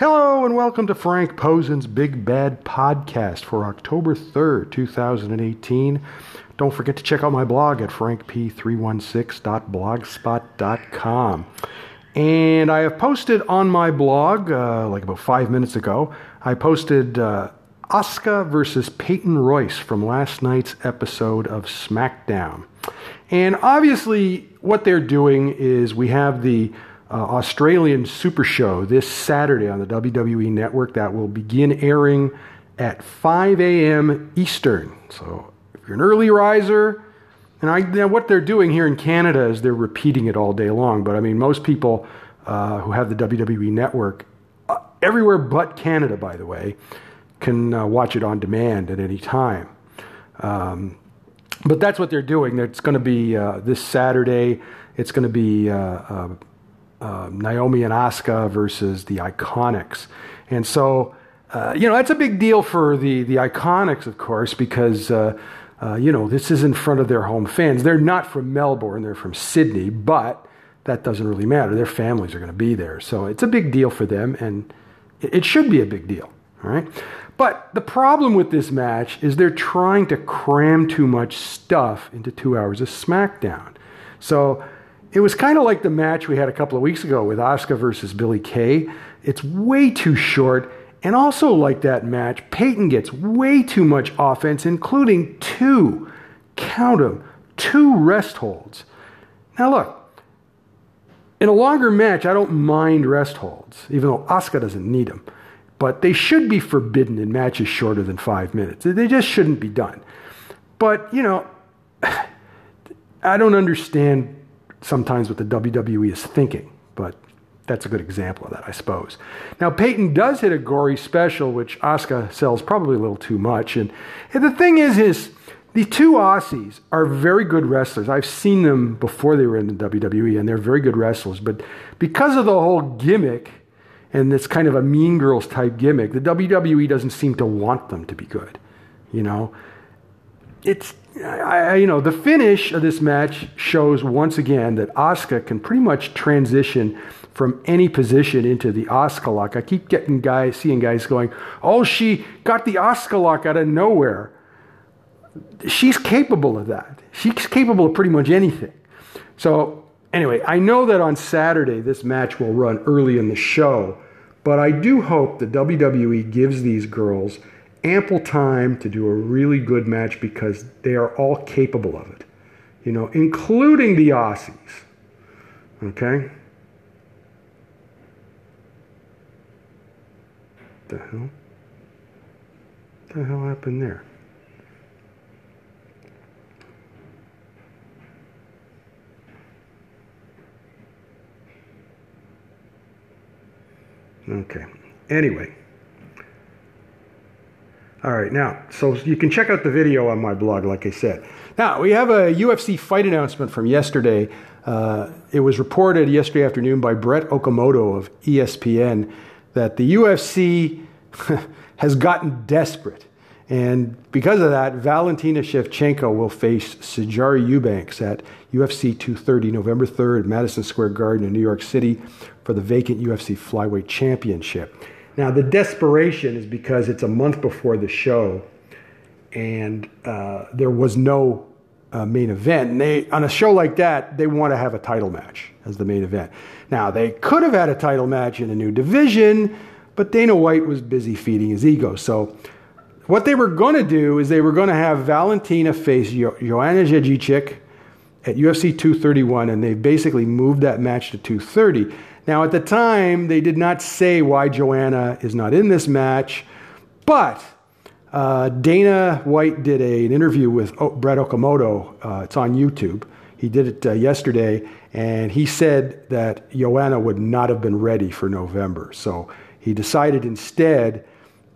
Hello and welcome to Frank Posen's Big Bad Podcast for October 3rd, 2018. Don't forget to check out my blog at frankp316.blogspot.com. And I have posted on my blog, like about 5 minutes ago, I posted Asuka versus Peyton Royce from last night's episode of SmackDown. And obviously what they're doing is we have the Australian Super Show this Saturday on the WWE Network that will begin airing at 5 a.m. Eastern. So if you're an early riser, and what they're doing here in Canada is they're repeating it all day long. But I mean, most people who have the WWE Network, everywhere but Canada, by the way, can watch it on demand at any time. But that's what they're doing. It's going to be this Saturday. It's going to be Naomi and Asuka versus the Iconics. And so, that's a big deal for the Iconics, of course, because, this is in front of their home fans. They're not from Melbourne, they're from Sydney, but that doesn't really matter. Their families are going to be there. So it's a big deal for them, and it should be a big deal, all right? But the problem with this match is they're trying to cram too much stuff into 2 hours of SmackDown. So it was kind of like the match we had a couple of weeks ago with Asuka versus Billie Kay. It's way too short. And also like that match, Peyton gets way too much offense, including two rest holds. Now look, in a longer match, I don't mind rest holds, even though Asuka doesn't need them. But they should be forbidden in matches shorter than 5 minutes. They just shouldn't be done. But, I don't understand sometimes what the WWE is thinking, but that's a good example of that, I suppose. Now, Peyton does hit a gory special, which Asuka sells probably a little too much. And the thing is the two Aussies are very good wrestlers. I've seen them before they were in the WWE, and they're very good wrestlers. But because of the whole gimmick, and this kind of a Mean Girls type gimmick, the WWE doesn't seem to want them to be good, the finish of this match shows once again that Asuka can pretty much transition from any position into the Asuka lock. I keep seeing guys going, "Oh, she got the Asuka lock out of nowhere." She's capable of that. She's capable of pretty much anything. So anyway, I know that on Saturday this match will run early in the show, but I do hope the WWE gives these girls ample time to do a really good match because they are all capable of it, including the Aussies. Okay? What the hell happened there? Okay. Anyway. All right, now, so you can check out the video on my blog, like I said. Now, we have a UFC fight announcement from yesterday. It was reported yesterday afternoon by Brett Okamoto of ESPN that the UFC has gotten desperate. And because of that, Valentina Shevchenko will face Sijara Eubanks at UFC 230, November 3rd, Madison Square Garden in New York City for the vacant UFC Flyweight Championship. Now, the desperation is because it's a month before the show, and there was no main event. And on a show like that, they want to have a title match as the main event. Now, they could have had a title match in a new division, but Dana White was busy feeding his ego. So what they were going to do is they were going to have Valentina face Joanna Zajicic at UFC 231, and they basically moved that match to 230. Now, at the time, they did not say why Joanna is not in this match, but Dana White did an interview with Brett Okamoto. It's on YouTube. He did it yesterday, and he said that Joanna would not have been ready for November. So he decided instead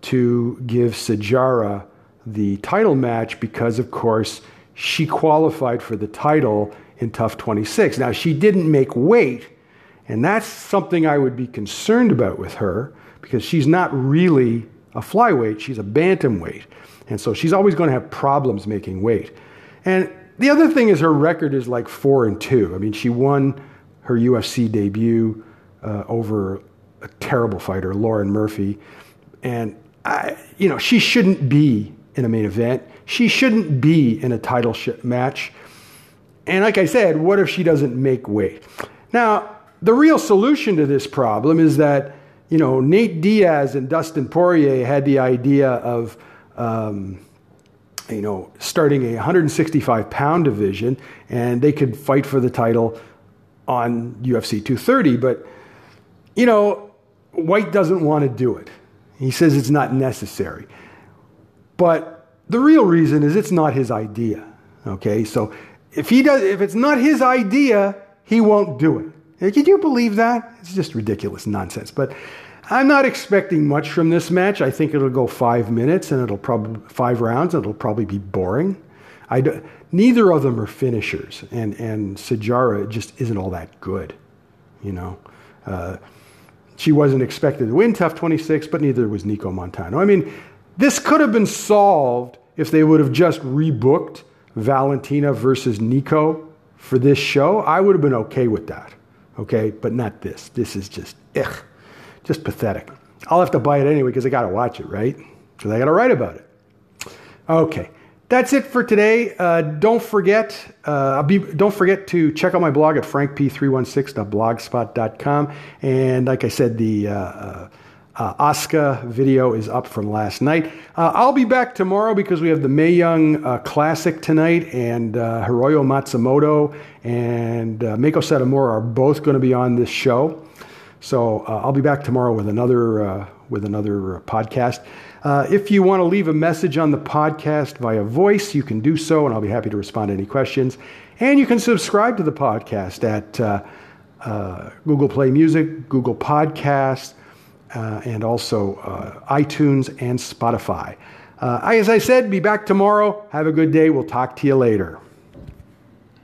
to give Sijara the title match because, of course, she qualified for the title in Tough 26. Now, she didn't make weight, and that's something I would be concerned about with her because she's not really a flyweight. She's a bantamweight. And so she's always going to have problems making weight. And the other thing is her record is like 4-2. I mean, she won her UFC debut over a terrible fighter, Lauren Murphy. And, she shouldn't be in a main event. She shouldn't be in a title match. And like I said, what if she doesn't make weight? Now, the real solution to this problem is that, Nate Diaz and Dustin Poirier had the idea of, starting a 165-pound division, and they could fight for the title on UFC 230. But, White doesn't want to do it. He says it's not necessary. But the real reason is it's not his idea. Okay, so if it's not his idea, he won't do it. Could you believe that? It's just ridiculous nonsense. But I'm not expecting much from this match. I think it'll go 5 minutes, and it'll probably 5 rounds, and it'll probably be boring. Neither of them are finishers, and Sijara just isn't all that good. She wasn't expected to win Tough 26, but neither was Nico Montano. I mean, this could have been solved if they would have just rebooked Valentina versus Nico for this show. I would have been okay with that. Okay, but not this. This is just, just pathetic. I'll have to buy it anyway because I got to watch it, right? Because I got to write about it. Okay, that's it for today. Don't forget to check out my blog at frankp316.blogspot.com. And like I said, the Asuka video is up from last night. I'll be back tomorrow because we have the Mae Young Classic tonight, and Hiroyo Matsumoto and Meiko Satomura are both going to be on this show. So I'll be back tomorrow with another podcast. If you want to leave a message on the podcast via voice, you can do so, and I'll be happy to respond to any questions. And you can subscribe to the podcast at Google Play Music, Google Podcasts, and also iTunes and Spotify. As I said, be back tomorrow. Have a good day. We'll talk to you later.